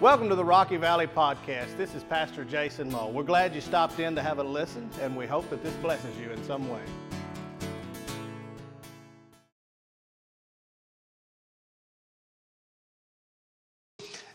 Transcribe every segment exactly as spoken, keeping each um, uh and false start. Welcome to the Rocky Valley Podcast. This is Pastor Jason Moe. We're glad you stopped in to have a listen, and we hope that this blesses you in some way.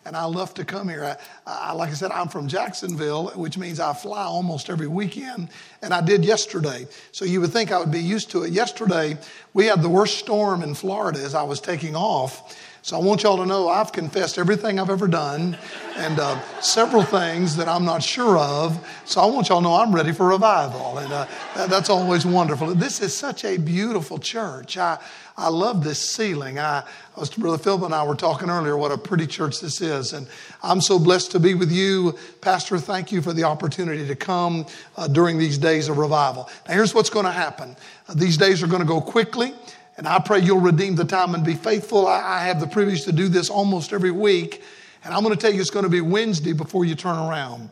And I love to come here. I, I, like I said, I'm from Jacksonville, which means I fly almost every weekend, and I did yesterday. So you would think I would be used to it. Yesterday, we had the worst storm in Florida as I was taking off. So I want y'all to know I've confessed everything I've ever done and uh, several things that I'm not sure of. So I want y'all to know I'm ready for revival. And uh, that, that's always wonderful. This is such a beautiful church. I I love this ceiling. I, I was, Brother Philip and I were talking earlier what a pretty church this is. And I'm so blessed to be with you. Pastor, thank you for the opportunity to come uh, during these days of revival. Now, here's what's going to happen. Uh, these days are going to go quickly. And I pray you'll redeem the time and be faithful. I, I have the privilege to do this almost every week. And I'm going to tell you it's going to be Wednesday before you turn around.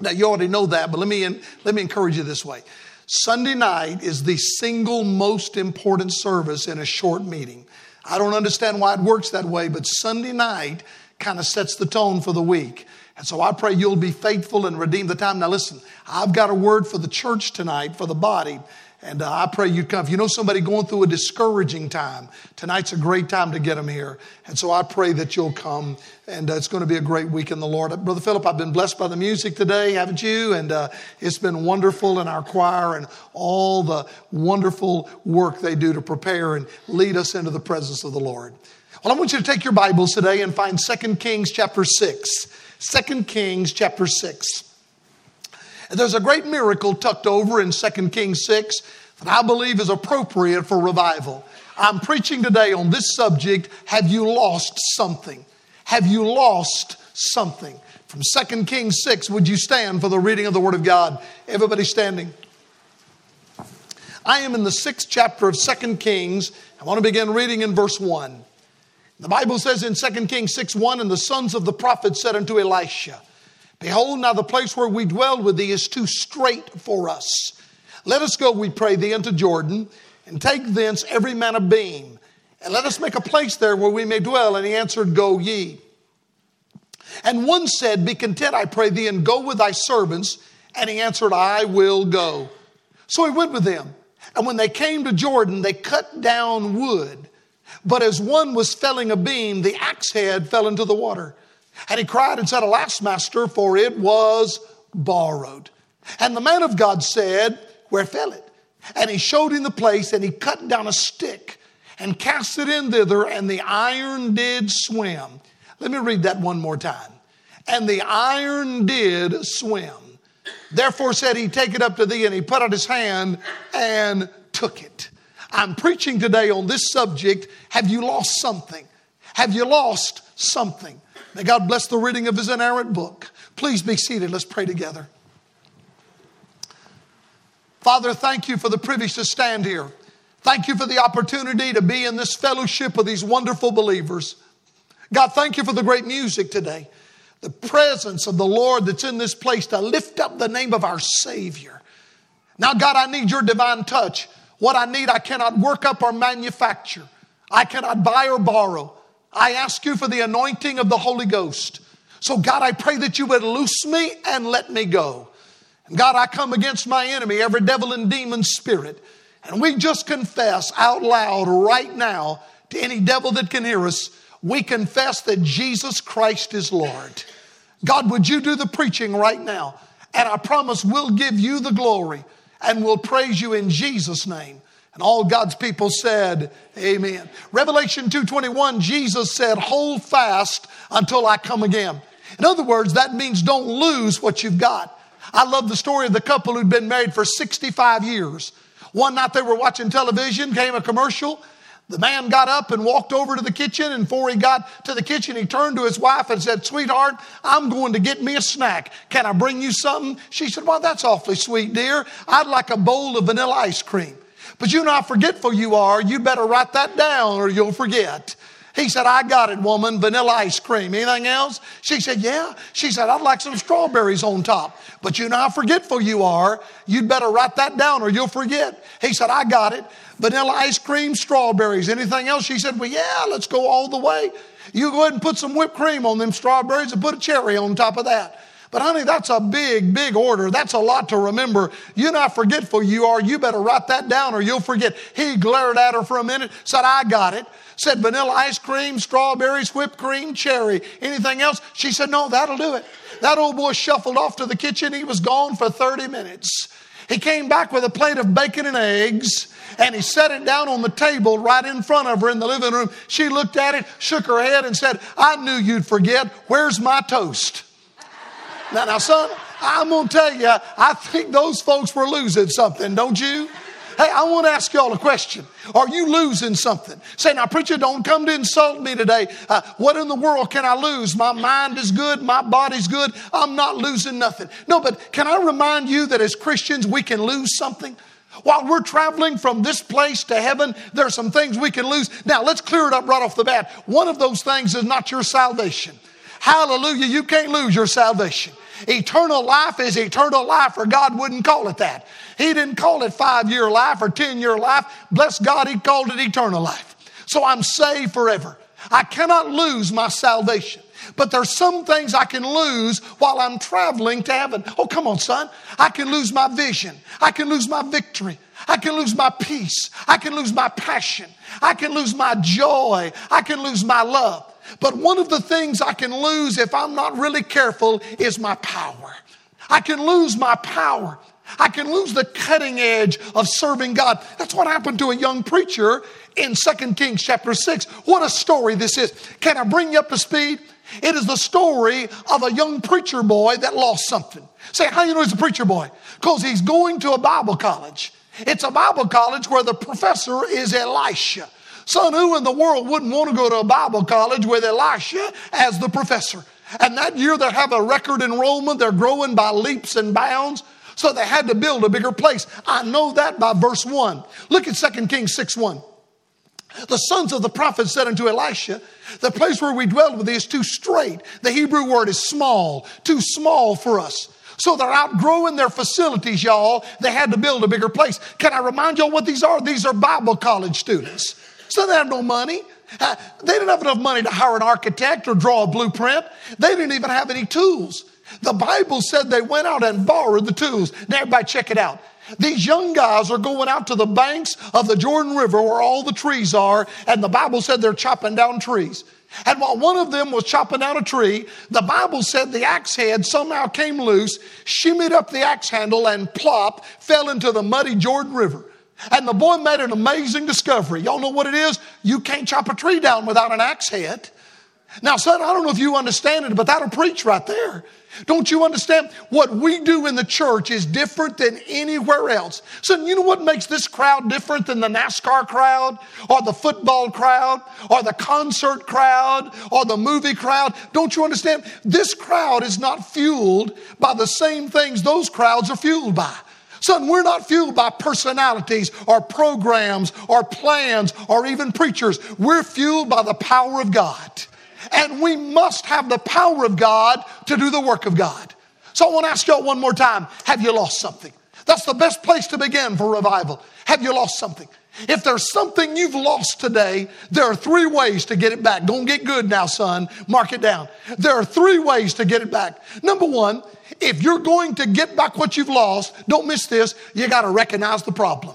Now, you already know that, but let me let me encourage you this way. Sunday night is the single most important service in a short meeting. I don't understand why it works that way, but Sunday night kind of sets the tone for the week. And so I pray you'll be faithful and redeem the time. Now listen, I've got a word for the church tonight, for the body. And uh, I pray you'd come. If you know somebody going through a discouraging time, tonight's a great time to get them here. And so I pray that you'll come. And uh, it's going to be a great week in the Lord. Brother Philip, I've been blessed by the music today, haven't you? And uh, it's been wonderful in our choir and all the wonderful work they do to prepare and lead us into the presence of the Lord. Well, I want you to take your Bibles today and find Second Kings chapter six. Second Kings chapter six. And there's a great miracle tucked over in Second Kings six that I believe is appropriate for revival. I'm preaching today on this subject, have you lost something? Have you lost something? From Second Kings six, would you stand for the reading of the Word of God? Everybody standing. I am in the sixth chapter of Second Kings. I want to begin reading in verse one. The Bible says in Second Kings six one, and the sons of the prophet said unto Elisha, Behold, now the place where we dwell with thee is too strait for us. Let us go, we pray thee, unto Jordan, and take thence every man a beam, and let us make a place there where we may dwell. And he answered, Go ye. And one said, Be content, I pray thee, and go with thy servants. And he answered, I will go. So he went with them. And when they came to Jordan, they cut down wood. But as one was felling a beam, the axe head fell into the water. And he cried and said, Alas, master, for it was borrowed. And the man of God said, Where fell it? And he showed him the place, and he cut down a stick and cast it in thither, and the iron did swim. Let me read that one more time. And the iron did swim. Therefore said he, Take it up to thee. And he put out his hand and took it. I'm preaching today on this subject. Have you lost something? Have you lost something? May God bless the reading of his inerrant book. Please be seated. Let's pray together. Father, thank you for the privilege to stand here. Thank you for the opportunity to be in this fellowship with these wonderful believers. God, thank you for the great music today. The presence of the Lord that's in this place to lift up the name of our Savior. Now, God, I need your divine touch. What I need, I cannot work up or manufacture. I cannot buy or borrow. I ask you for the anointing of the Holy Ghost. So God, I pray that you would loose me and let me go. And God, I come against my enemy, every devil and demon spirit. And we just confess out loud right now to any devil that can hear us. We confess that Jesus Christ is Lord. God, would you do the preaching right now? And I promise we'll give you the glory and we'll praise you in Jesus' name. And all God's people said, amen. Revelation two twenty-one, Jesus said, hold fast until I come again. In other words, that means don't lose what you've got. I love the story of the couple who'd been married for sixty-five years. One night they were watching television, came a commercial. The man got up and walked over to the kitchen. And before he got to the kitchen, he turned to his wife and said, Sweetheart, I'm going to get me a snack. Can I bring you something? She said, Well, that's awfully sweet, dear. I'd like a bowl of vanilla ice cream. But you know how forgetful you are. You better write that down or you'll forget. He said, I got it, woman, vanilla ice cream. Anything else? She said, yeah. She said, I'd like some strawberries on top. But you know how forgetful you are. You'd better write that down or you'll forget. He said, I got it, vanilla ice cream, strawberries. Anything else? She said, well, yeah, let's go all the way. You go ahead and put some whipped cream on them strawberries and put a cherry on top of that. But honey, that's a big, big order. That's a lot to remember. You know how forgetful you are. You better write that down or you'll forget. He glared at her for a minute, said, I got it. Said vanilla ice cream, strawberries, whipped cream, cherry. Anything else? She said, no, that'll do it. That old boy shuffled off to the kitchen. He was gone for thirty minutes. He came back with a plate of bacon and eggs, and he set it down on the table right in front of her in the living room. She looked at it, shook her head, and said, I knew you'd forget. Where's my toast? Now, now, son, I'm going to tell you, I think those folks were losing something, don't you? Hey, I want to ask y'all a question. Are you losing something? Say, now, preacher, don't come to insult me today. Uh, what in the world can I lose? My mind is good. My body's good. I'm not losing nothing. No, but can I remind you that as Christians, we can lose something? While we're traveling from this place to heaven, there are some things we can lose. Now, let's clear it up right off the bat. One of those things is not your salvation. Hallelujah, you can't lose your salvation. Eternal life is eternal life, or God wouldn't call it that. He didn't call it five-year life or ten-year life. Bless God, He called it eternal life. So I'm saved forever. I cannot lose my salvation. But there's some things I can lose while I'm traveling to heaven. Oh, come on, son. I can lose my vision. I can lose my victory. I can lose my peace. I can lose my passion. I can lose my joy. I can lose my love. But one of the things I can lose if I'm not really careful is my power. I can lose my power. I can lose the cutting edge of serving God. That's what happened to a young preacher in Second Kings chapter six. What a story this is. Can I bring you up to speed? It is the story of a young preacher boy that lost something. Say, how do you know he's a preacher boy? Because he's going to a Bible college. It's a Bible college where the professor is Elisha. Son, who in the world wouldn't want to go to a Bible college with Elisha as the professor? And that year they have a record enrollment. They're growing by leaps and bounds. So they had to build a bigger place. I know that by verse one. Look at Second Kings six one. The sons of the prophet said unto Elisha, the place where we dwell with thee is too strait. The Hebrew word is small, too small for us. So they're outgrowing their facilities, y'all. They had to build a bigger place. Can I remind y'all what these are? These are Bible college students. So they have no money. Uh, they didn't have enough money to hire an architect or draw a blueprint. They didn't even have any tools. The Bible said they went out and borrowed the tools. Now everybody check it out. These young guys are going out to the banks of the Jordan River where all the trees are. And the Bible said they're chopping down trees. And while one of them was chopping down a tree, the Bible said the axe head somehow came loose, shimmied up the axe handle, and plop, fell into the muddy Jordan River. And the boy made an amazing discovery. Y'all know what it is? You can't chop a tree down without an axe head. Now, son, I don't know if you understand it, but that'll preach right there. Don't you understand? What we do in the church is different than anywhere else. Son, you know what makes this crowd different than the NASCAR crowd or the football crowd or the concert crowd or the movie crowd? Don't you understand? This crowd is not fueled by the same things those crowds are fueled by. Son, we're not fueled by personalities or programs or plans or even preachers. We're fueled by the power of God. And we must have the power of God to do the work of God. So I want to ask y'all one more time. Have you lost something? That's the best place to begin for revival. Have you lost something? If there's something you've lost today, there are three ways to get it back. Don't get good now, son. Mark it down. There are three ways to get it back. Number one, if you're going to get back what you've lost, don't miss this, you got to recognize the problem.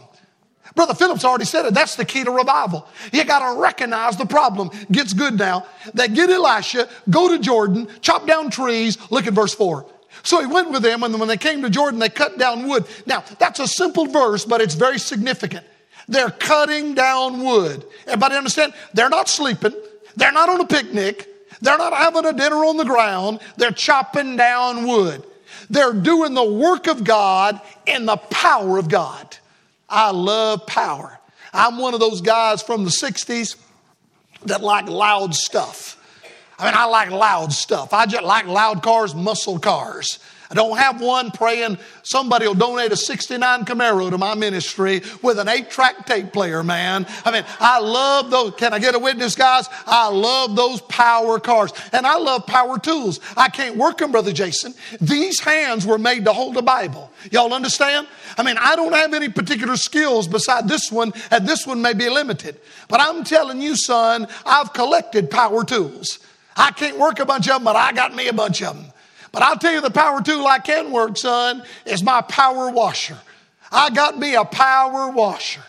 Brother Philip's already said it. That's the key to revival. You got to recognize the problem. Gets good now. They get Elisha, go to Jordan, chop down trees. Look at verse four. So he went with them, and when they came to Jordan, they cut down wood. Now, that's a simple verse, but it's very significant. They're cutting down wood. Everybody understand? They're not sleeping. They're not on a picnic. They're not having a dinner on the ground. They're chopping down wood. They're doing the work of God in the power of God. I love power. I'm one of those guys from the sixties that like loud stuff. I mean, I like loud stuff. I just like loud cars, muscle cars. I don't have one praying somebody will donate a sixty-nine Camaro to my ministry with an eight-track tape player, man. I mean, I love those. Can I get a witness, guys? I love those power cars. And I love power tools. I can't work them, Brother Jason. These hands were made to hold a Bible. Y'all understand? I mean, I don't have any particular skills beside this one, and this one may be limited. But I'm telling you, son, I've collected power tools. I can't work a bunch of them, but I got me a bunch of them. But I'll tell you the power tool I can work, son, is my power washer. I got me a power washer.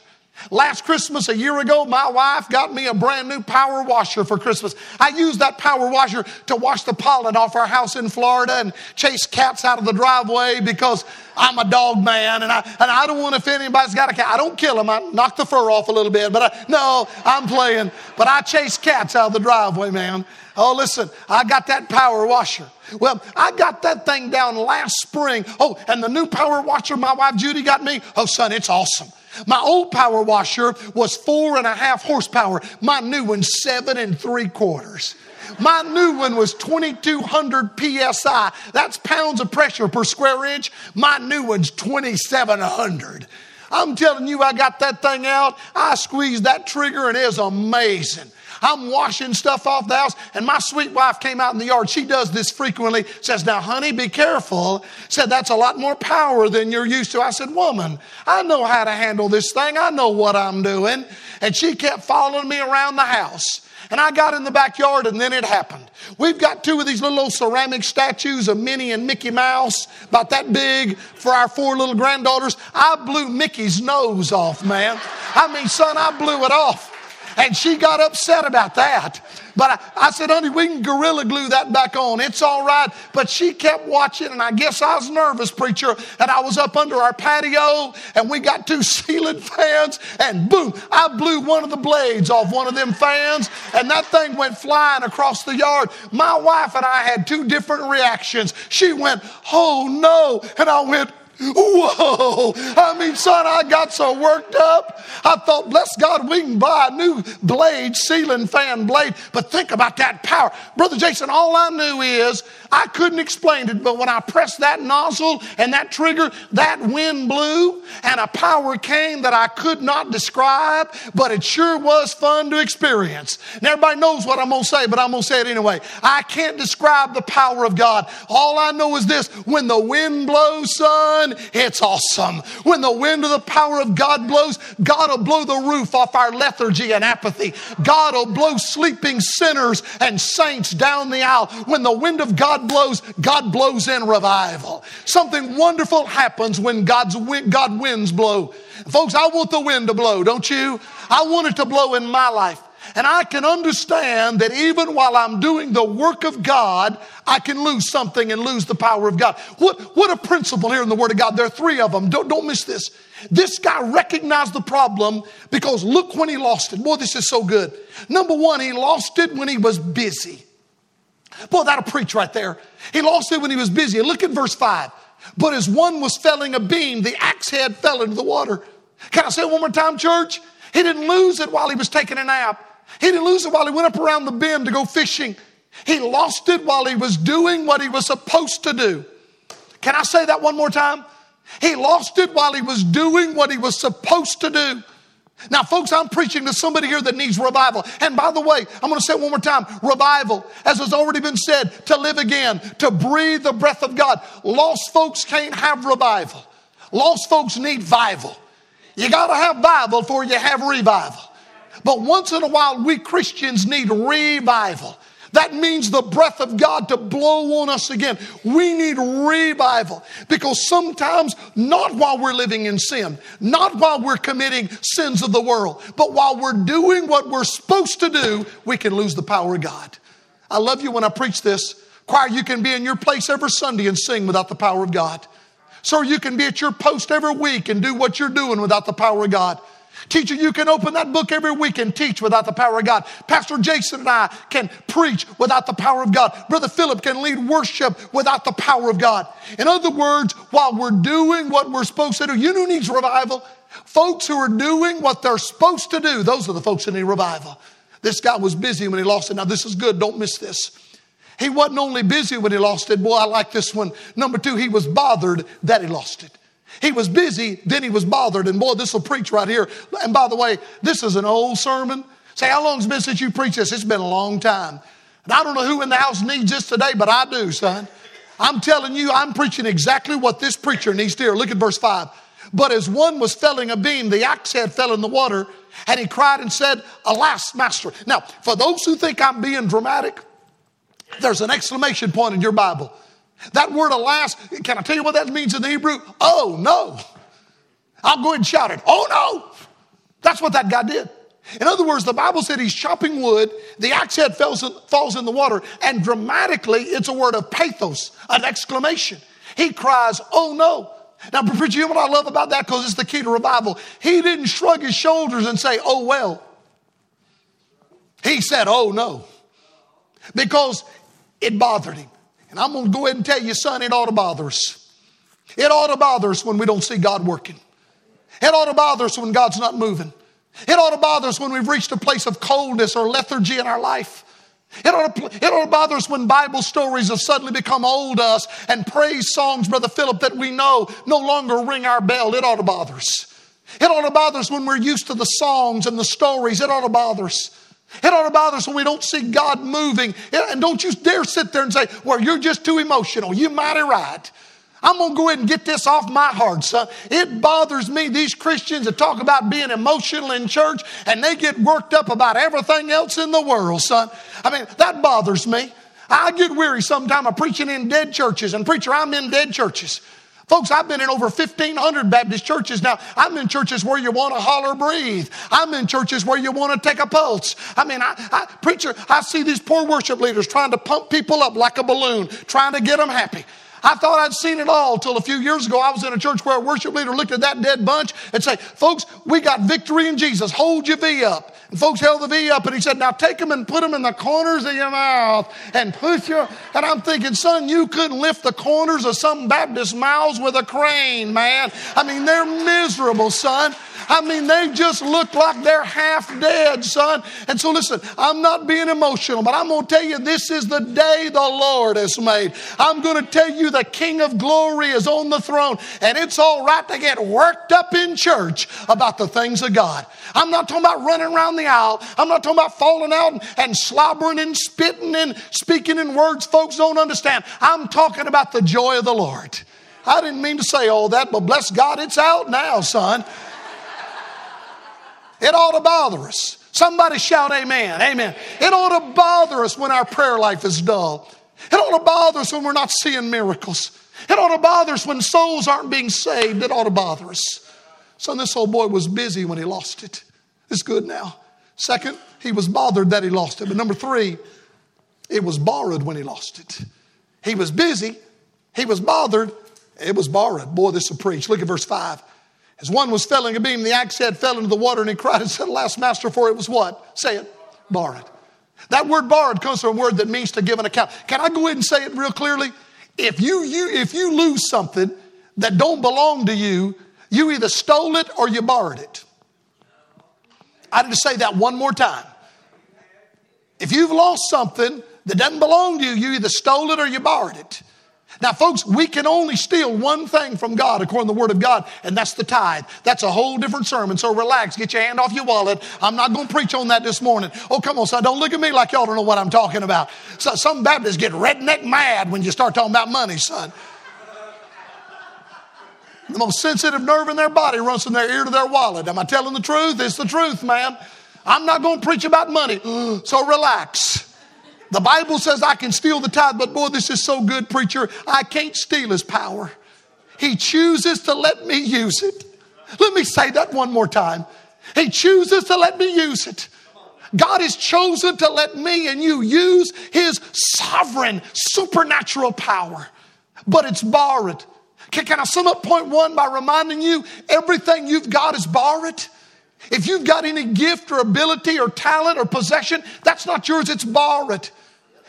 Last Christmas, a year ago, my wife got me a brand new power washer for Christmas. I used that power washer to wash the pollen off our house in Florida and chase cats out of the driveway because I'm a dog man and I and I don't want to offend anybody's got a cat. I don't kill them. I knock the fur off a little bit, but I, no, I'm playing. But I chase cats out of the driveway, man. Oh, listen, I got that power washer. Well, I got that thing down last spring. Oh, and the new power washer my wife Judy got me. Oh, son, it's awesome. My old power washer was four and a half horsepower. My new one's seven and three quarters. My new one was twenty-two hundred P S I. That's pounds of pressure per square inch. My new one's twenty-seven hundred. I'm telling you, I got that thing out. I squeezed that trigger and it was amazing. I'm washing stuff off the house. And my sweet wife came out in the yard. She does this frequently. Says, now, honey, be careful. Said, that's a lot more power than you're used to. I said, woman, I know how to handle this thing. I know what I'm doing. And she kept following me around the house. And I got in the backyard and then it happened. We've got two of these little old ceramic statues of Minnie and Mickey Mouse, about that big, for our four little granddaughters. I blew Mickey's nose off, man. I mean, son, I blew it off. And she got upset about that. But I, I said, honey, we can gorilla glue that back on. It's all right. But she kept watching, and I guess I was nervous, preacher. And I was up under our patio, and we got two ceiling fans, and boom, I blew one of the blades off one of them fans, and that thing went flying across the yard. My wife and I had two different reactions. She went, oh, no, and I went, whoa. I mean, son, I got so worked up. I thought, bless God, we can buy a new blade, ceiling fan blade. But think about that power. Brother Jason, all I knew is I couldn't explain it, but when I pressed that nozzle and that trigger, that wind blew and a power came that I could not describe, but it sure was fun to experience. And everybody knows what I'm going to say, but I'm going to say it anyway. I can't describe the power of God. All I know is this, when the wind blows, son, it's awesome. When the wind of the power of God blows, God will blow the roof off our lethargy and apathy. God will blow sleeping sinners and saints down the aisle. When the wind of God blows, God blows in revival. Something wonderful happens when God's wind, God winds blow. Folks, I want the wind to blow, don't you? I want it to blow in my life. And I can understand that even while I'm doing the work of God, I can lose something and lose the power of God. What, what a principle here in the Word of God. There are three of them. Don't, don't miss this. This guy recognized the problem because look when he lost it. Boy, this is so good. Number one, he lost it when he was busy. Boy, that'll preach right there. He lost it when he was busy. Look at verse five. But as one was felling a beam, the axe head fell into the water. Can I say it one more time, church? He didn't lose it while he was taking a nap. He didn't lose it while he went up around the bend to go fishing. He lost it while he was doing what he was supposed to do. Can I say that one more time? He lost it while he was doing what he was supposed to do. Now, folks, I'm preaching to somebody here that needs revival. And by the way, I'm going to say it one more time. Revival, as has already been said, to live again, to breathe the breath of God. Lost folks can't have revival. Lost folks need vival. You got to have vival before you have revival. But once in a while, we Christians need revival. That means the breath of God to blow on us again. We need revival because sometimes not while we're living in sin, not while we're committing sins of the world, but while we're doing what we're supposed to do, we can lose the power of God. I love you when I preach this. Choir, you can be in your place every Sunday and sing without the power of God. Sir, you can be at your post every week and do what you're doing without the power of God. Teacher, you can open that book every week and teach without the power of God. Pastor Jason and I can preach without the power of God. Brother Philip can lead worship without the power of God. In other words, while we're doing what we're supposed to do, you know who needs revival? Folks who are doing what they're supposed to do. Those are the folks who need revival. This guy was busy when he lost it. Now, this is good. Don't miss this. He wasn't only busy when he lost it. Boy, I like this one. Number two, he was bothered that he lost it. He was busy, then he was bothered. And boy, this will preach right here. And by the way, this is an old sermon. Say, how long has it been since you preached this? It's been a long time. And I don't know who in the house needs this today, but I do, son. I'm telling you, I'm preaching exactly what this preacher needs to hear. Look at verse five. But as one was felling a beam, the axe head fell in the water, and he cried and said, Alas, master. Now, for those who think I'm being dramatic, there's an exclamation point in your Bible. That word alas, can I tell you what that means in the Hebrew? Oh, no. I'll go ahead and shout it. Oh, no. That's what that guy did. In other words, the Bible said he's chopping wood. The axe head falls in, falls in the water. And dramatically, it's a word of pathos, an exclamation. He cries, oh, no. Now, preacher, you know what I love about that? Because it's the key to revival. He didn't shrug his shoulders and say, oh, well. He said, oh, no. Because it bothered him. And I'm going to go ahead and tell you, son, it ought to bother us. It ought to bother us when we don't see God working. It ought to bother us when God's not moving. It ought to bother us when we've reached a place of coldness or lethargy in our life. It ought to, it ought to bother us when Bible stories have suddenly become old to us and praise songs, Brother Philip, that we know no longer ring our bell. It ought to bother us. It ought to bother us when we're used to the songs and the stories. It ought to bother us. It ought to bother us when we don't see God moving. And don't you dare sit there and say, well, you're just too emotional. You mighty right. I'm going to go ahead and get this off my heart, son. It bothers me, these Christians that talk about being emotional in church, and they get worked up about everything else in the world, son. I mean, that bothers me. I get weary sometimes of preaching in dead churches. And preacher, I'm in dead churches. Folks, I've been in over fifteen hundred Baptist churches now. I'm in churches where you want to holler, breathe. I'm in churches where you want to take a pulse. I mean, I, I, preacher, I see these poor worship leaders trying to pump people up like a balloon, trying to get them happy. I thought I'd seen it all till a few years ago. I was in a church where a worship leader looked at that dead bunch and said, folks, we got victory in Jesus. Hold your V up. And folks held the V up, and he said, now take them and put them in the corners of your mouth and push your... And I'm thinking, son, you couldn't lift the corners of some Baptist mouths with a crane, man. I mean, they're miserable, son. I mean, they just look like they're half dead, son. And so listen, I'm not being emotional, but I'm going to tell you, this is the day the Lord has made. I'm going to tell you the King of Glory is on the throne, and it's all right to get worked up in church about the things of God. I'm not talking about running around the aisle. I'm not talking about falling out and, and slobbering and spitting and speaking in words folks don't understand. I'm talking about the joy of the Lord. I didn't mean to say all that, but bless God, it's out now, son. It ought to bother us. Somebody shout amen. Amen. It ought to bother us when our prayer life is dull. It ought to bother us when we're not seeing miracles. It ought to bother us when souls aren't being saved. It ought to bother us. Son, this old boy was busy when he lost it. It's good now. Second, he was bothered that he lost it. But number three, it was borrowed when he lost it. He was busy. He was bothered. It was borrowed. Boy, this will preach. Look at verse five. As one was felling a beam, the axe head fell into the water, and he cried and said, Alas, master, for it was what? Say it. Borrowed. That word borrowed comes from a word that means to give an account. Can I go ahead and say it real clearly? If you, you, if you lose something that don't belong to you, you either stole it or you borrowed it. I need to say that one more time. If you've lost something that doesn't belong to you, you either stole it or you borrowed it. Now, folks, we can only steal one thing from God according to the Word of God, and that's the tithe. That's a whole different sermon, so relax. Get your hand off your wallet. I'm not going to preach on that this morning. Oh, come on, son. Don't look at me like y'all don't know what I'm talking about. So, some Baptists get redneck mad when you start talking about money, son. The most sensitive nerve in their body runs from their ear to their wallet. Am I telling the truth? It's the truth, man. I'm not going to preach about money, so relax. The Bible says I can steal the tithe, but boy, this is so good, preacher. I can't steal his power. He chooses to let me use it. Let me say that one more time. He chooses to let me use it. God has chosen to let me and you use his sovereign, supernatural power, but it's borrowed. Can, can I sum up point one by reminding you everything you've got is borrowed? If you've got any gift or ability or talent or possession, that's not yours, it's borrowed.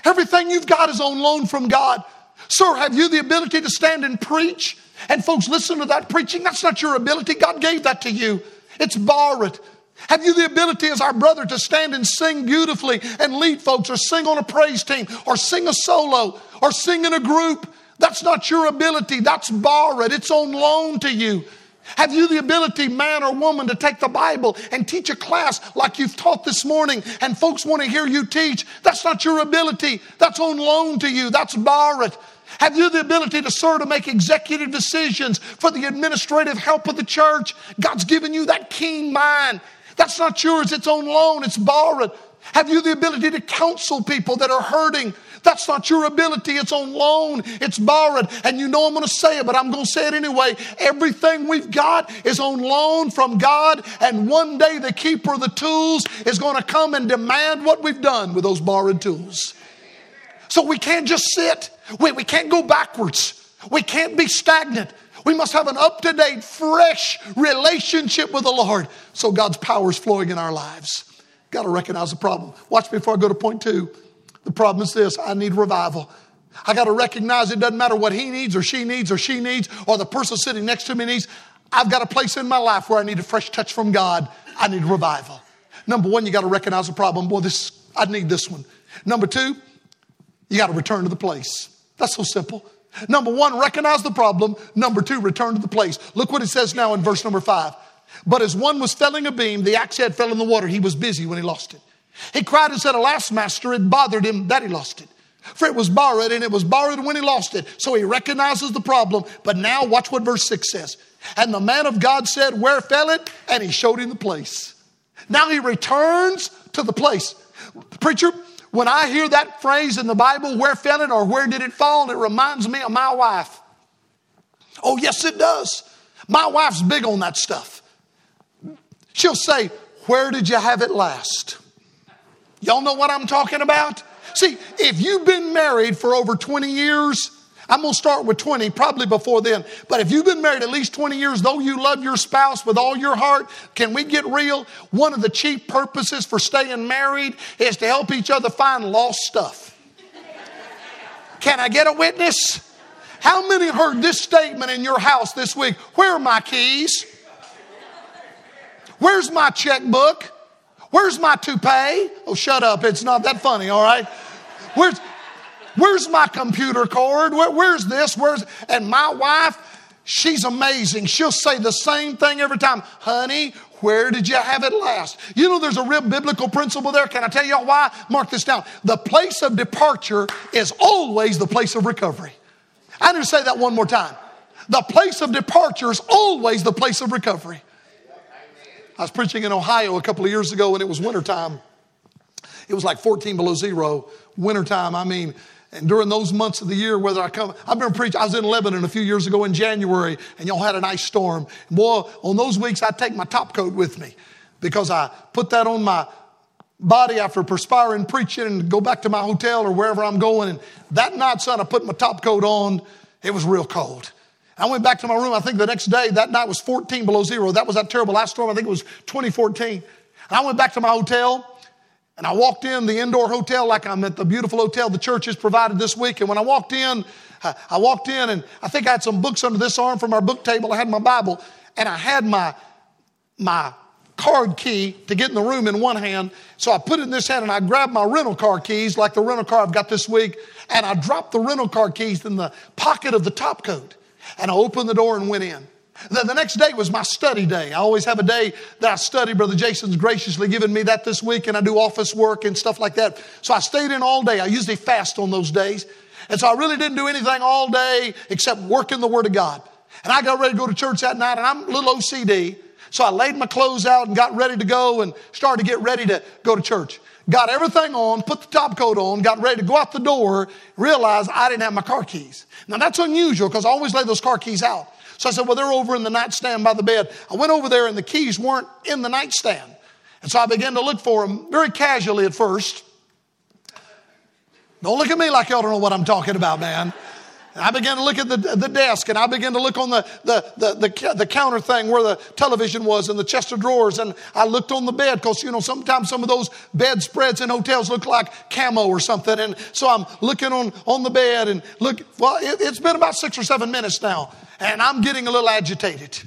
Everything you've got is on loan from God. Sir, have you the ability to stand and preach? And folks, listen to that preaching. That's not your ability. God gave that to you. It's borrowed. Have you the ability as our brother to stand and sing beautifully and lead folks, or sing on a praise team, or sing a solo, or sing in a group? That's not your ability. That's borrowed. It's on loan to you. Have you the ability, man or woman, to take the Bible and teach a class like you've taught this morning and folks want to hear you teach? That's not your ability. That's on loan to you. That's borrowed. Have you the ability to serve, to make executive decisions for the administrative help of the church? God's given you that keen mind. That's not yours. It's on loan. It's borrowed. Have you the ability to counsel people that are hurting? That's not your ability. It's on loan. It's borrowed. And you know I'm going to say it, but I'm going to say it anyway. Everything we've got is on loan from God. And one day the keeper of the tools is going to come and demand what we've done with those borrowed tools. So we can't just sit. We, we can't go backwards. We can't be stagnant. We must have an up-to-date, fresh relationship with the Lord, so God's power is flowing in our lives. Got to recognize the problem. Watch before I go to point two. The problem is this: I need revival. I got to recognize it doesn't matter what he needs or she needs or she needs or the person sitting next to me needs. I've got a place in my life where I need a fresh touch from God. I need revival. Number one, you got to recognize the problem. Boy, this, I need this one. Number two, you got to return to the place. That's so simple. Number one, recognize the problem. Number two, return to the place. Look what it says now in verse number five. But as one was felling a beam, the axe head fell in the water. He was busy when he lost it. He cried and said, "Alas, master," it bothered him that he lost it. For it was borrowed, and it was borrowed when he lost it. So he recognizes the problem. But now watch what verse six says. And the man of God said, "Where fell it?" And he showed him the place. Now he returns to the place. Preacher, when I hear that phrase in the Bible, "where fell it" or "where did it fall," it reminds me of my wife. Oh, yes, it does. My wife's big on that stuff. She'll say, "Where did you have it last?" Y'all know what I'm talking about? See, if you've been married for over twenty years, I'm going to start with twenty, probably before then. But if you've been married at least twenty years, though you love your spouse with all your heart, can we get real? One of the chief purposes for staying married is to help each other find lost stuff. Can I get a witness? How many heard this statement in your house this week? Where are my keys? Where's my checkbook? Where's my toupee? Oh, shut up. It's not that funny, all right? Where's, where's my computer cord? Where, where's this? Where's? And my wife, she's amazing. She'll say the same thing every time. "Honey, where did you have it last?" You know, there's a real biblical principle there. Can I tell y'all why? Mark this down. The place of departure is always the place of recovery. I need to say that one more time. The place of departure is always the place of recovery. I was preaching in Ohio a couple of years ago, and it was wintertime. It was like fourteen below zero, wintertime. I mean, and during those months of the year, whether I come, I've been preaching. I was in Lebanon a few years ago in January, and y'all had an ice storm. Boy, on those weeks, I take my top coat with me because I put that on my body after perspiring, preaching, and go back to my hotel or wherever I'm going. And that night, son, I put my top coat on. It was real cold. I went back to my room. I think the next day, that night was fourteen below zero. That was that terrible ice storm. I think it was twenty fourteen. And I went back to my hotel, and I walked in the indoor hotel like I'm at the beautiful hotel the church has provided this week. And when I walked in, I walked in, and I think I had some books under this arm from our book table. I had my Bible, and I had my, my card key to get in the room in one hand. So I put it in this hand, and I grabbed my rental car keys, like the rental car I've got this week, and I dropped the rental car keys in the pocket of the top coat. And I opened the door and went in. Then the next day was my study day. I always have a day that I study. Brother Jason's graciously given me that this week, and I do office work and stuff like that. So I stayed in all day. I usually fast on those days. And so I really didn't do anything all day except work in the Word of God. And I got ready to go to church that night, and I'm a little O C D. So I laid my clothes out and got ready to go and started to get ready to go to church. Got everything on, put the top coat on, got ready to go out the door, realized I didn't have my car keys. Now that's unusual because I always lay those car keys out. So I said, well, they're over in the nightstand by the bed. I went over there and the keys weren't in the nightstand. And so I began to look for them very casually at first. Don't look at me like y'all don't know what I'm talking about, man. And I began to look at the, the desk, and I began to look on the, the, the, the, the counter thing where the television was and the chest of drawers. And I looked on the bed because, you know, sometimes some of those bed spreads in hotels look like camo or something. And so I'm looking on, on the bed and look, well, it, it's been about six or seven minutes now, and I'm getting a little agitated.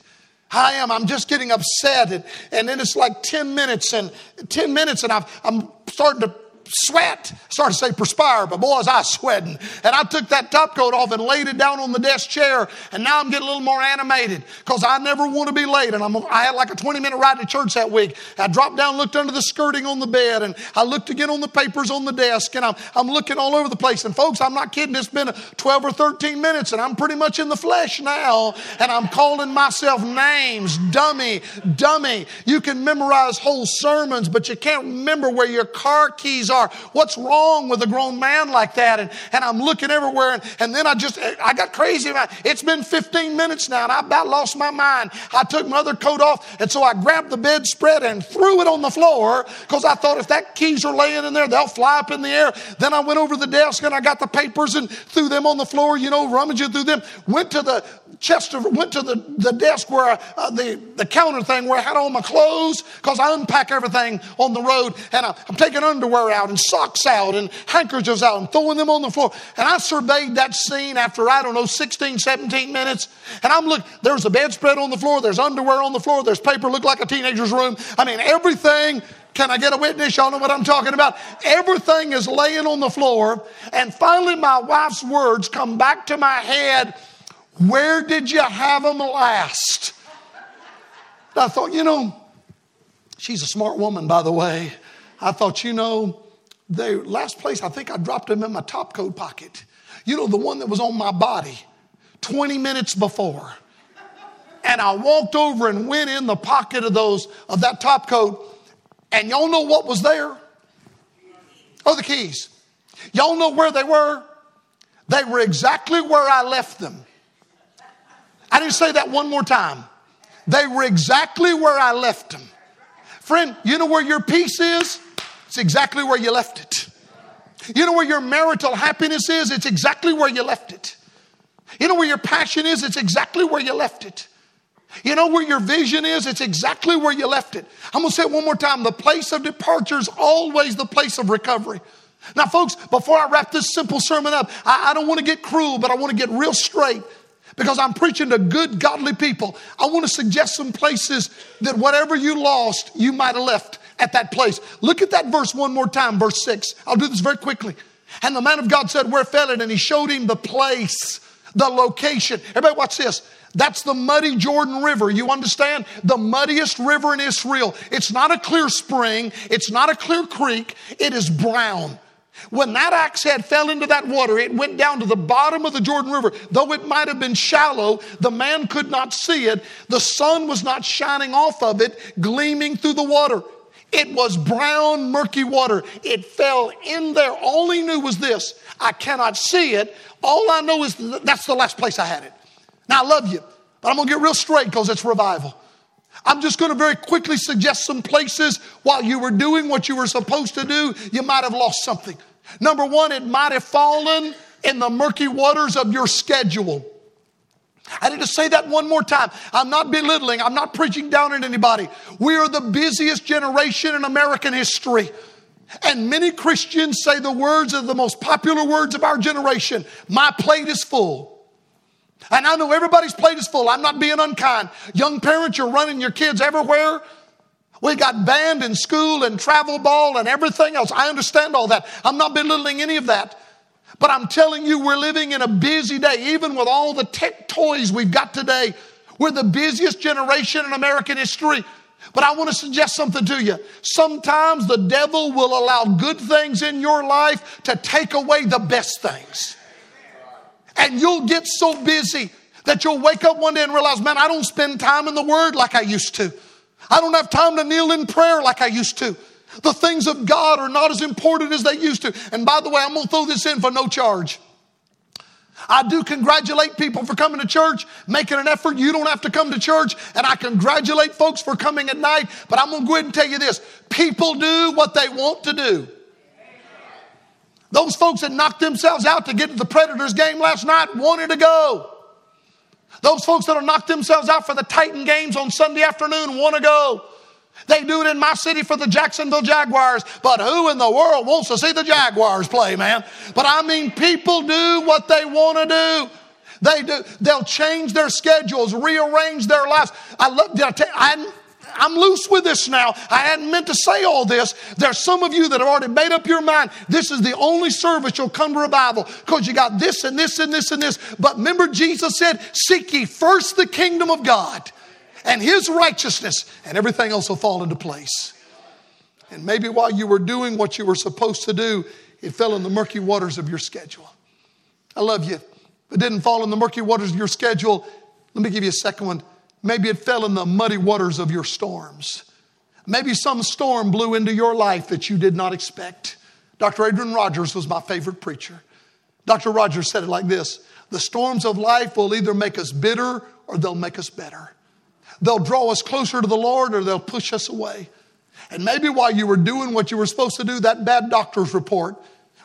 I am. I'm just getting upset. And, and then it's like ten minutes and ten minutes and I've, I'm starting to sweat. I started to say perspire, but boy, was I sweating. And I took that top coat off and laid it down on the desk chair. And now I'm getting a little more animated because I never want to be late. And I'm, I had like a twenty minute ride to church that week. I dropped down, looked under the skirting on the bed, and I looked again on the papers on the desk, and I'm, I'm looking all over the place. And folks, I'm not kidding. It's been twelve or thirteen minutes and I'm pretty much in the flesh now. And I'm calling myself names. Dummy, dummy. You can memorize whole sermons, but you can't remember where your car keys are. Are. What's wrong with a grown man like that? And, and I'm looking everywhere. And, and then I just, I got crazy. It's been fifteen minutes now and I about lost my mind. I took my other coat off. And so I grabbed the bedspread and threw it on the floor because I thought if that keys are laying in there, they'll fly up in the air. Then I went over to the desk and I got the papers and threw them on the floor, you know, rummaging through them. Went to the chest of, went to the, the desk where I, uh, the, the counter thing where I had all my clothes because I unpack everything on the road. And I, I'm taking underwear out and socks out and handkerchiefs out and throwing them on the floor. And I surveyed that scene after, I don't know, sixteen, seventeen minutes. And I'm looking, there's a bedspread on the floor. There's underwear on the floor. There's paper, looked like a teenager's room. I mean, everything. Can I get a witness? Y'all know what I'm talking about. Everything is laying on the floor. And finally, my wife's words come back to my head. Where did you have them last? And I thought, you know, she's a smart woman, by the way. I thought, you know, the last place I think I dropped them in my top coat pocket. You know, the one that was on my body twenty minutes before. And I walked over and went in the pocket of those, of that top coat. And y'all know what was there? Oh, the keys. Y'all know where they were? They were exactly where I left them. I didn't say that one more time. They were exactly where I left them. Friend, you know where your peace is? It's exactly where you left it. You know where your marital happiness is? It's exactly where you left it. You know where your passion is? It's exactly where you left it. You know where your vision is? It's exactly where you left it. I'm going to say it one more time. The place of departure is always the place of recovery. Now, folks, before I wrap this simple sermon up, I, I don't want to get cruel, but I want to get real straight. Because I'm preaching to good, godly people. I want to suggest some places that whatever you lost, you might have left at that place. Look at that verse one more time, verse six. I'll do this very quickly. And the man of God said, where fell it? And he showed him the place, the location. Everybody watch this. That's the muddy Jordan River. You understand? The muddiest river in Israel. It's not a clear spring. It's not a clear creek. It is brown. When that axe head fell into that water, it went down to the bottom of the Jordan River. Though it might have been shallow, the man could not see it. The sun was not shining off of it, gleaming through the water. It was brown, murky water. It fell in there. All he knew was this. I cannot see it. All I know is that's the last place I had it. Now, I love you, but I'm going to get real straight because it's revival. I'm just going to very quickly suggest some places while you were doing what you were supposed to do, you might have lost something. Number one, it might have fallen in the murky waters of your schedule. I need to say that one more time. I'm not belittling. I'm not preaching down at anybody. We are the busiest generation in American history. And many Christians say the words of the most popular words of our generation. My plate is full. And I know everybody's plate is full. I'm not being unkind. Young parents, you're running your kids everywhere. We got band and school and travel ball and everything else. I understand all that. I'm not belittling any of that. But I'm telling you, we're living in a busy day. Even with all the tech toys we've got today, we're the busiest generation in American history. But I want to suggest something to you. Sometimes the devil will allow good things in your life to take away the best things. And you'll get so busy that you'll wake up one day and realize, man, I don't spend time in the Word like I used to. I don't have time to kneel in prayer like I used to. The things of God are not as important as they used to. And by the way, I'm going to throw this in for no charge. I do congratulate people for coming to church, making an effort. You don't have to come to church. And I congratulate folks for coming at night. But I'm going to go ahead and tell you this. People do what they want to do. Those folks that knocked themselves out to get to the Predators game last night wanted to go. Those folks that have knocked themselves out for the Titan games on Sunday afternoon want to go. They do it in my city for the Jacksonville Jaguars. But who in the world wants to see the Jaguars play, man? But I mean, people do what they want to do. They do. They'll change their schedules, rearrange their lives. I love. Did I tell you, I, I'm loose with this now. I hadn't meant to say all this. There's some of you that have already made up your mind. This is the only service you'll come to revival because you got this and this and this and this. But remember, Jesus said, "Seek ye first the kingdom of God and His righteousness, and everything else will fall into place." And maybe while you were doing what you were supposed to do, it fell in the murky waters of your schedule. I love you. If it didn't fall in the murky waters of your schedule, let me give you a second one. Maybe it fell in the muddy waters of your storms. Maybe some storm blew into your life that you did not expect. Doctor Adrian Rogers was my favorite preacher. Doctor Rogers said it like this: the storms of life will either make us bitter or they'll make us better. They'll draw us closer to the Lord or they'll push us away. And maybe while you were doing what you were supposed to do, that bad doctor's report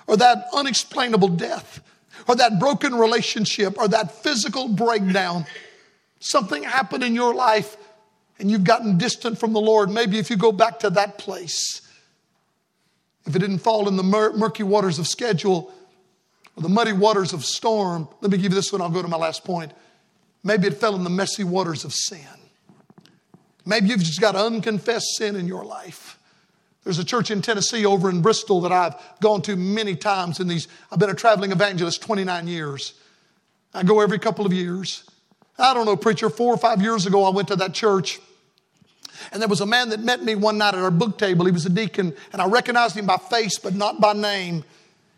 or that unexplainable death or that broken relationship or that physical breakdown, something happened in your life and you've gotten distant from the Lord. Maybe if you go back to that place, if it didn't fall in the mur- murky waters of schedule or the muddy waters of storm, let me give you this one, I'll go to my last point. Maybe it fell in the messy waters of sin. Maybe you've just got unconfessed sin in your life. There's a church in Tennessee over in Bristol that I've gone to many times in these. I've been a traveling evangelist twenty-nine years. I go every couple of years. I don't know, preacher, four or five years ago, I went to that church. And there was a man that met me one night at our book table. He was a deacon, and I recognized him by face, but not by name.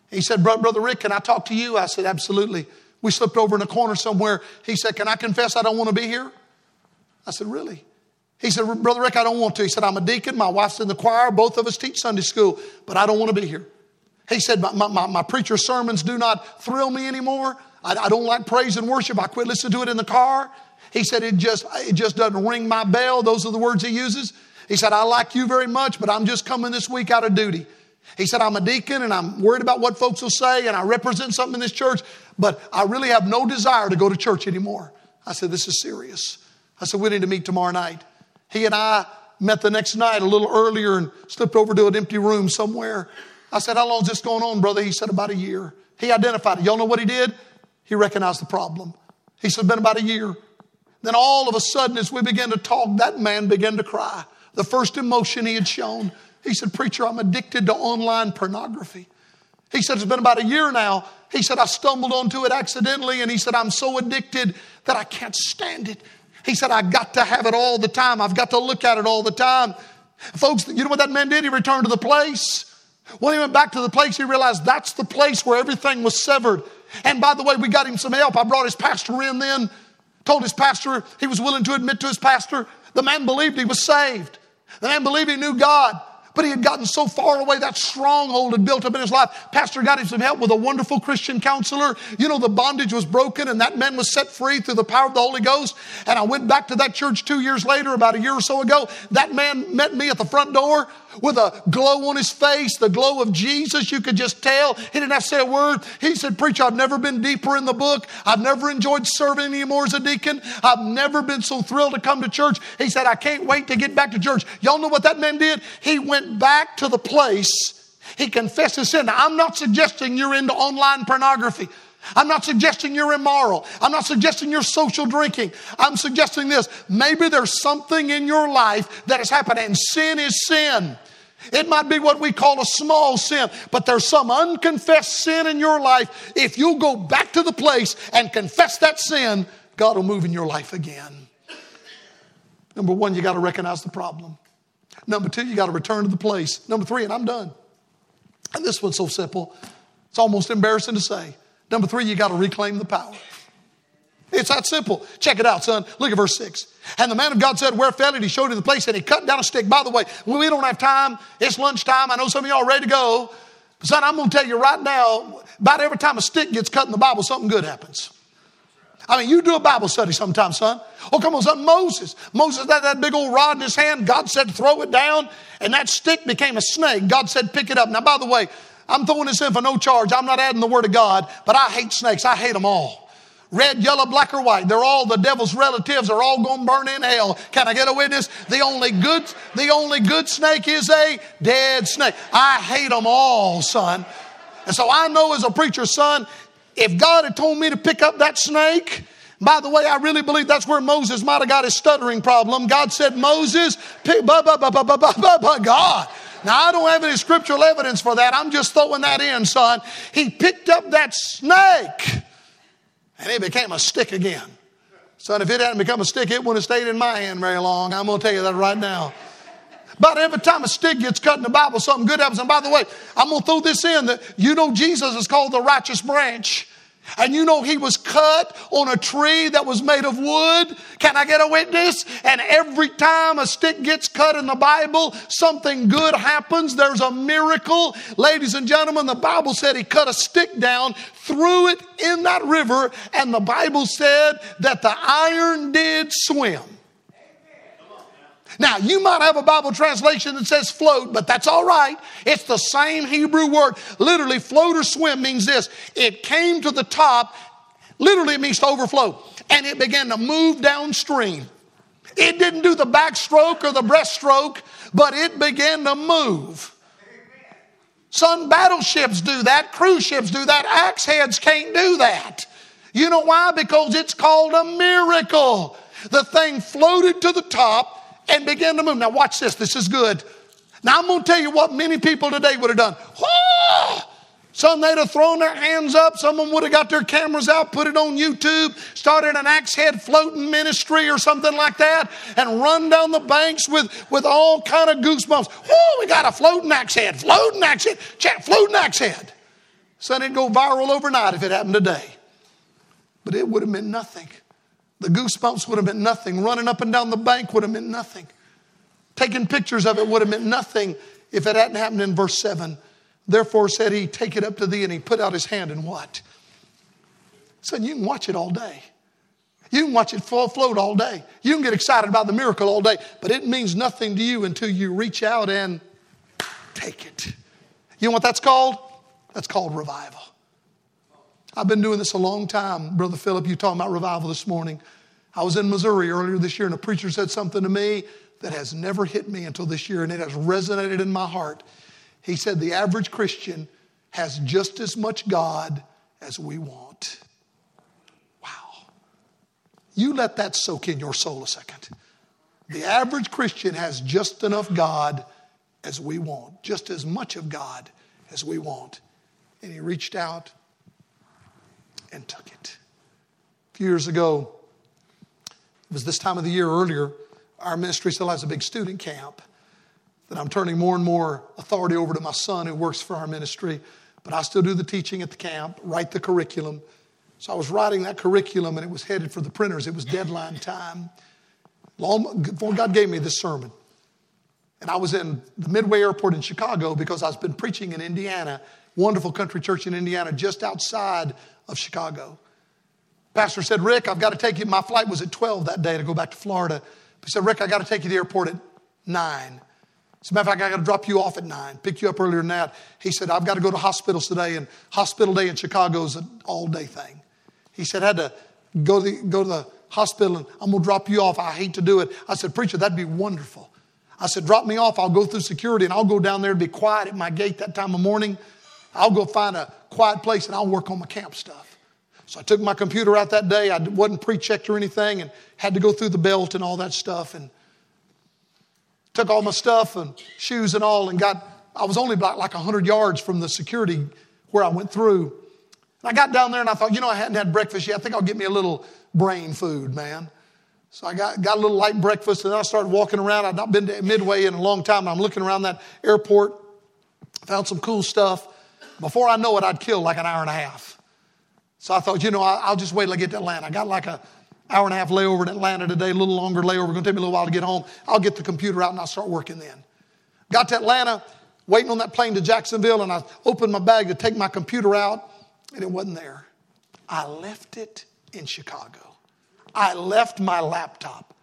He said, "Brother Rick, can I talk to you?" I said, "Absolutely." We slipped over in a corner somewhere. He said, "Can I confess I don't want to be here?" I said, "Really?" He said, "Brother Rick, I don't want to." He said, "I'm a deacon. My wife's in the choir. Both of us teach Sunday school, but I don't want to be here." He said, my, my, my preacher's sermons do not thrill me anymore. I, I don't like praise and worship. I quit listening to it in the car." He said, it just, it just doesn't ring my bell. Those are the words he uses. He said, "I like you very much, but I'm just coming this week out of duty." He said, "I'm a deacon and I'm worried about what folks will say and I represent something in this church, but I really have no desire to go to church anymore." I said, "This is serious." I said, "We need to meet tomorrow night." He and I met the next night a little earlier and slipped over to an empty room somewhere. I said, "How long is this going on, brother?" He said, "About a year." He identified it. Y'all know what he did? He recognized the problem. He said, "Been about a year." Then all of a sudden, as we began to talk, that man began to cry. The first emotion he had shown. He said, "Preacher, I'm addicted to online pornography." He said, "It's been about a year now." He said, "I stumbled onto it accidentally." And he said, "I'm so addicted that I can't stand it." He said, "I got to have it all the time. I've got to look at it all the time." Folks, you know what that man did? He returned to the place. When he went back to the place, he realized that's the place where everything was severed. And by the way, we got him some help. I brought his pastor in then, told his pastor, he was willing to admit to his pastor. The man believed he was saved. The man believed he knew God. But he had gotten so far away, that stronghold had built up in his life. Pastor got him some help with a wonderful Christian counselor. You know, the bondage was broken and that man was set free through the power of the Holy Ghost. And I went back to that church two years later, about a year or so ago. That man met me at the front door with a glow on his face, the glow of Jesus. You could just tell. He didn't have to say a word. He said, "Preacher, I've never been deeper in the book. I've never enjoyed serving anymore as a deacon. I've never been so thrilled to come to church." He said, "I can't wait to get back to church." Y'all know what that man did? He went back to the place. He confessed his sin. Now, I'm not suggesting you're into online pornography. I'm not suggesting you're immoral. I'm not suggesting you're social drinking. I'm suggesting this. Maybe there's something in your life that has happened, and sin is sin. It might be what we call a small sin, but there's some unconfessed sin in your life. If you'll go back to the place and confess that sin, God will move in your life again. Number one, you got to recognize the problem. Number two, you got to return to the place. Number three, and I'm done. And this one's so simple, it's almost embarrassing to say. Number three, you got to reclaim the power. It's that simple. Check it out, son. Look at verse six. "And the man of God said, where fell it? He showed him the place and he cut down a stick." By the way, we don't have time. It's lunchtime. I know some of y'all are ready to go. But son, I'm going to tell you right now, about every time a stick gets cut in the Bible, something good happens. I mean, you do a Bible study sometime, son. Oh, come on, son. Moses. Moses had that big old rod in his hand. God said, throw it down. And that stick became a snake. God said, pick it up. Now, by the way, I'm throwing this in for no charge. I'm not adding the word of God, but I hate snakes. I hate them all. Red, yellow, black, or white. They're all the devil's relatives. They're all going to burn in hell. Can I get a witness? The only good, the only good snake is a dead snake. I hate them all, son. And so I know as a preacher, son, If God had told me to pick up that snake, by the way, I really believe that's where Moses might have got his stuttering problem. God said, Moses, pick, blah, blah, blah, blah, blah, blah, blah, God. Now, I don't have any scriptural evidence for that. I'm just throwing that in, son. He picked up that snake and it became a stick again. Son, if it hadn't become a stick, it wouldn't have stayed in my hand very long. I'm going to tell you that right now. But every time a stick gets cut in the Bible, something good happens. And by the way, I'm going to throw this in. That you know Jesus is called the righteous branch. And you know he was cut on a tree that was made of wood. Can I get a witness? And every time a stick gets cut in the Bible, something good happens. There's a miracle. Ladies and gentlemen, the Bible said he cut a stick down, threw it in that river, and the Bible said that the iron did swim. Now, you might have a Bible translation that says float, but that's all right. It's the same Hebrew word. Literally, float or swim means this. It came to the top. Literally, it means to overflow. And it began to move downstream. It didn't do the backstroke or the breaststroke, but it began to move. Some battleships do that. Cruise ships do that. Axe heads can't do that. You know why? Because it's called a miracle. The thing floated to the top and began to move. Now watch this. This is good. Now I'm going to tell you what many people today would have done. Whoa! Some they'd have thrown their hands up. Someone would have got their cameras out, put it on YouTube, started an axe head floating ministry or something like that, and run down the banks with, with all kind of goosebumps. Whoa, we got a floating axe head, floating axe head, chat, floating axe head. Son, it'd go viral overnight if it happened today. But it would have meant nothing. The goosebumps would have meant nothing. Running up and down the bank would have meant nothing. Taking pictures of it would have meant nothing if it hadn't happened in verse seven. Therefore said he, take it up to thee, and he put out his hand and what? Son, you can watch it all day. You can watch it float all day. You can get excited about the miracle all day, but it means nothing to you until you reach out and take it. You know what that's called? That's called revival. I've been doing this a long time. Brother Philip, you talking about revival this morning. I was in Missouri earlier this year, and a preacher said something to me that has never hit me until this year, and it has resonated in my heart. He said, the average Christian has just as much God as we want. Wow. You let that soak in your soul a second. The average Christian has just enough God as we want, just as much of God as we want. And he reached out and took it. A few years ago, it was this time of the year earlier, our ministry still has a big student camp that I'm turning more and more authority over to my son who works for our ministry, but I still do the teaching at the camp, write the curriculum. So I was writing that curriculum and it was headed for the printers. It was deadline time. Long before God gave me this sermon. And I was in the Midway Airport in Chicago because I've been preaching in Indiana, wonderful country church in Indiana, just outside of Chicago. Pastor said, Rick, I've got to take you. My flight was at twelve that day to go back to Florida. He said, Rick, I got to take you to the airport at nine. As a matter of fact, I got to drop you off at nine, pick you up earlier than that. He said, I've got to go to hospitals today, and hospital day in Chicago is an all-day thing. He said, I had to go to the, go to the hospital, and I'm going to drop you off. I hate to do it. I said, preacher, that'd be wonderful. I said, drop me off. I'll go through security, and I'll go down there and be quiet at my gate that time of morning. I'll go find a quiet place and I'll work on my camp stuff. So I took my computer out that day. I wasn't pre-checked or anything and had to go through the belt and all that stuff and took all my stuff and shoes and all and got, I was only about like one hundred yards from the security where I went through. And I got down there and I thought, you know, I hadn't had breakfast yet. I think I'll get me a little brain food, man. So I got, got a little light breakfast and then I started walking around. I'd not been to Midway in a long time. And I'm looking around that airport, found some cool stuff. Before I know it, I'd killed like an hour and a half. So I thought, you know, I'll just wait till I get to Atlanta. I got like an hour and a half layover in Atlanta today, a little longer layover. It's going to take me a little while to get home. I'll get the computer out and I'll start working then. Got to Atlanta, waiting on that plane to Jacksonville, and I opened my bag to take my computer out, and it wasn't there. I left it in Chicago. I left my laptop.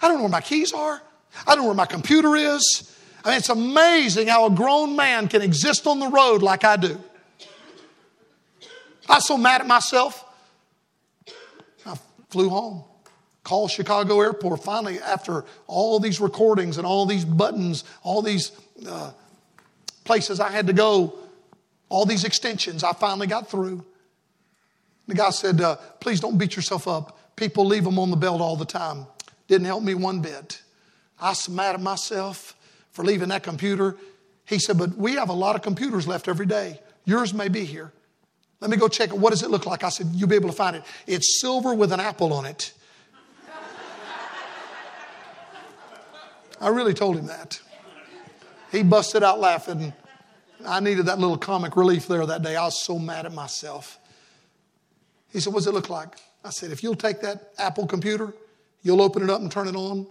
I don't know where my keys are. I don't know where my computer is. I mean, it's amazing how a grown man can exist on the road like I do. I was so mad at myself. I flew home, called Chicago Airport. Finally, after all these recordings and all these buttons, all these uh, places I had to go, all these extensions. I finally got through. The guy said, uh, please don't beat yourself up. People leave them on the belt all the time. Didn't help me one bit. I was mad at myself for leaving that computer. He said, but we have a lot of computers left every day. Yours may be here. Let me go check it. What does it look like? I said, you'll be able to find it. It's silver with an apple on it. I really told him that. He busted out laughing. I needed that little comic relief there that day. I was so mad at myself. He said, what does it look like? I said, if you'll take that Apple computer, you'll open it up and turn it on.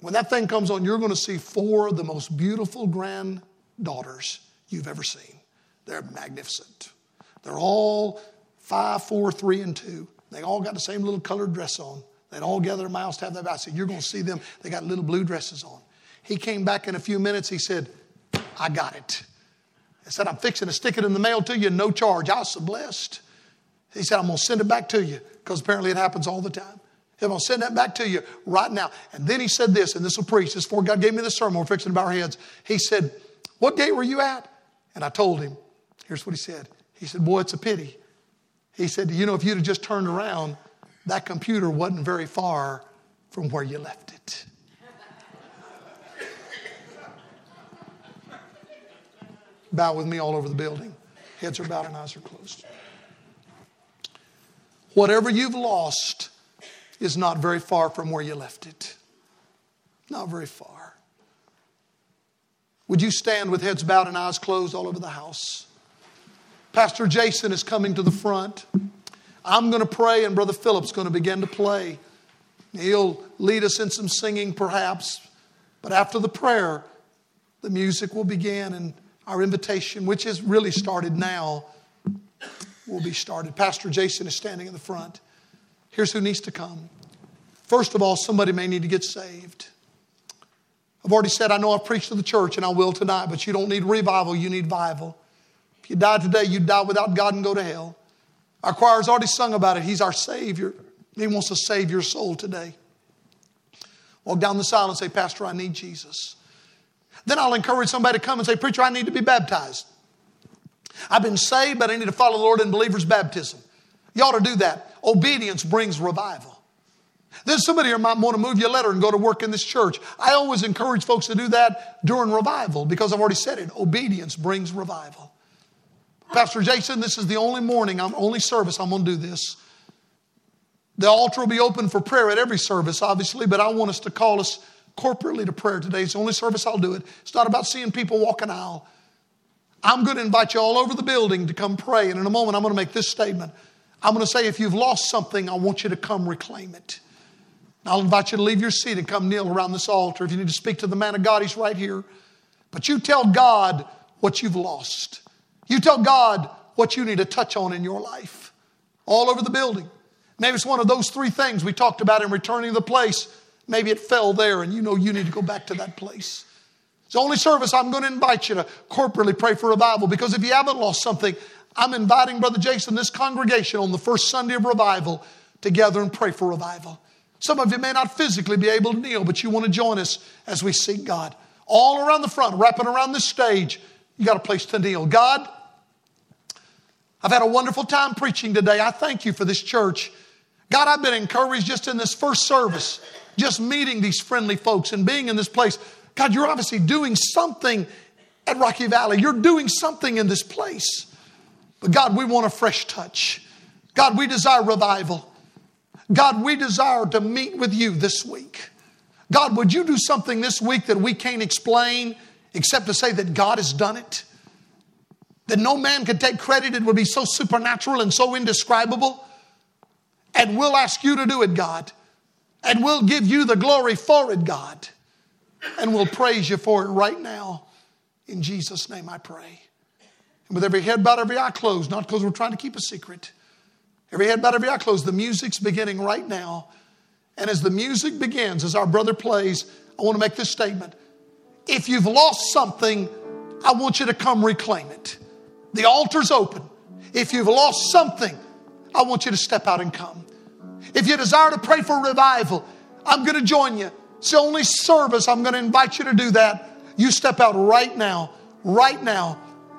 When that thing comes on, you're going to see four of the most beautiful granddaughters you've ever seen. They're magnificent. They're all five, four, three, and two. They all got the same little colored dress on. They'd all gather their mouths to have that. I said, you're going to see them. They got little blue dresses on. He came back in a few minutes. He said, I got it. I said, I'm fixing to stick it in the mail to you, no charge. I was so blessed. He said, I'm going to send it back to you, because apparently it happens all the time. I'm going to send that back to you right now. And then he said this, and this will preach. This is before God gave me the sermon. We're fixing to bow our heads. He said, what gate were you at? And I told him. Here's what he said. He said, boy, it's a pity. He said, you know, if you'd have just turned around, that computer wasn't very far from where you left it. Bow with me all over the building. Heads are bowed and eyes are closed. Whatever you've lost is not very far from where you left it. Not very far. Would you stand with heads bowed and eyes closed all over the house? Pastor Jason is coming to the front. I'm going to pray, and Brother Philip's going to begin to play. He'll lead us in some singing perhaps. But after the prayer, the music will begin, and our invitation, which is really started now, will be started. Pastor Jason is standing in the front. Here's who needs to come. First of all, somebody may need to get saved. I've already said, I know I've preached to the church, and I will tonight, but you don't need revival, you need vival. If you die today, you die without God and go to hell. Our choir's already sung about it. He's our Savior. He wants to save your soul today. Walk down the aisle and say, Pastor, I need Jesus. Then I'll encourage somebody to come and say, Preacher, I need to be baptized. I've been saved, but I need to follow the Lord in believer's baptism. You ought to do that. Obedience brings revival. There's somebody here might want to move your letter and go to work in this church. I always encourage folks to do that during revival, because I've already said it. Obedience brings revival. Pastor Jason, this is the only morning, I'm only service I'm going to do this. The altar will be open for prayer at every service, obviously, but I want us to call us corporately to prayer today. It's the only service I'll do it. It's not about seeing people walk an aisle. I'm going to invite you all over the building to come pray. And in a moment, I'm going to make this statement. I'm going to say, if you've lost something, I want you to come reclaim it. And I'll invite you to leave your seat and come kneel around this altar. If you need to speak to the man of God, he's right here. But you tell God what you've lost. You tell God what you need to touch on in your life. All over the building. Maybe it's one of those three things we talked about in returning to the place. Maybe it fell there, and you know you need to go back to that place. It's the only service I'm going to invite you to corporately pray for revival, because if you haven't lost something, I'm inviting Brother Jason, this congregation, on the first Sunday of revival to gather and pray for revival. Some of you may not physically be able to kneel, but you want to join us as we seek God. All around the front, wrapping around this stage, you got a place to kneel. God, I've had a wonderful time preaching today. I thank you for this church. God, I've been encouraged just in this first service, just meeting these friendly folks and being in this place. God, you're obviously doing something at Rocky Valley. You're doing something in this place. But God, we want a fresh touch. God, we desire revival. God, we desire to meet with you this week. God, would you do something this week that we can't explain except to say that God has done it? That no man could take credit. It would be so supernatural and so indescribable. And we'll ask you to do it, God. And we'll give you the glory for it, God. And we'll praise you for it right now. In Jesus' name I pray. And with every head bowed, every eye closed, not because we're trying to keep a secret. Every head bowed, every eye closed. The music's beginning right now. And as the music begins, as our brother plays, I want to make this statement. If you've lost something, I want you to come reclaim it. The altar's open. If you've lost something, I want you to step out and come. If you desire to pray for revival, I'm going to join you. It's the only service I'm going to invite you to do that. You step out right now, right now,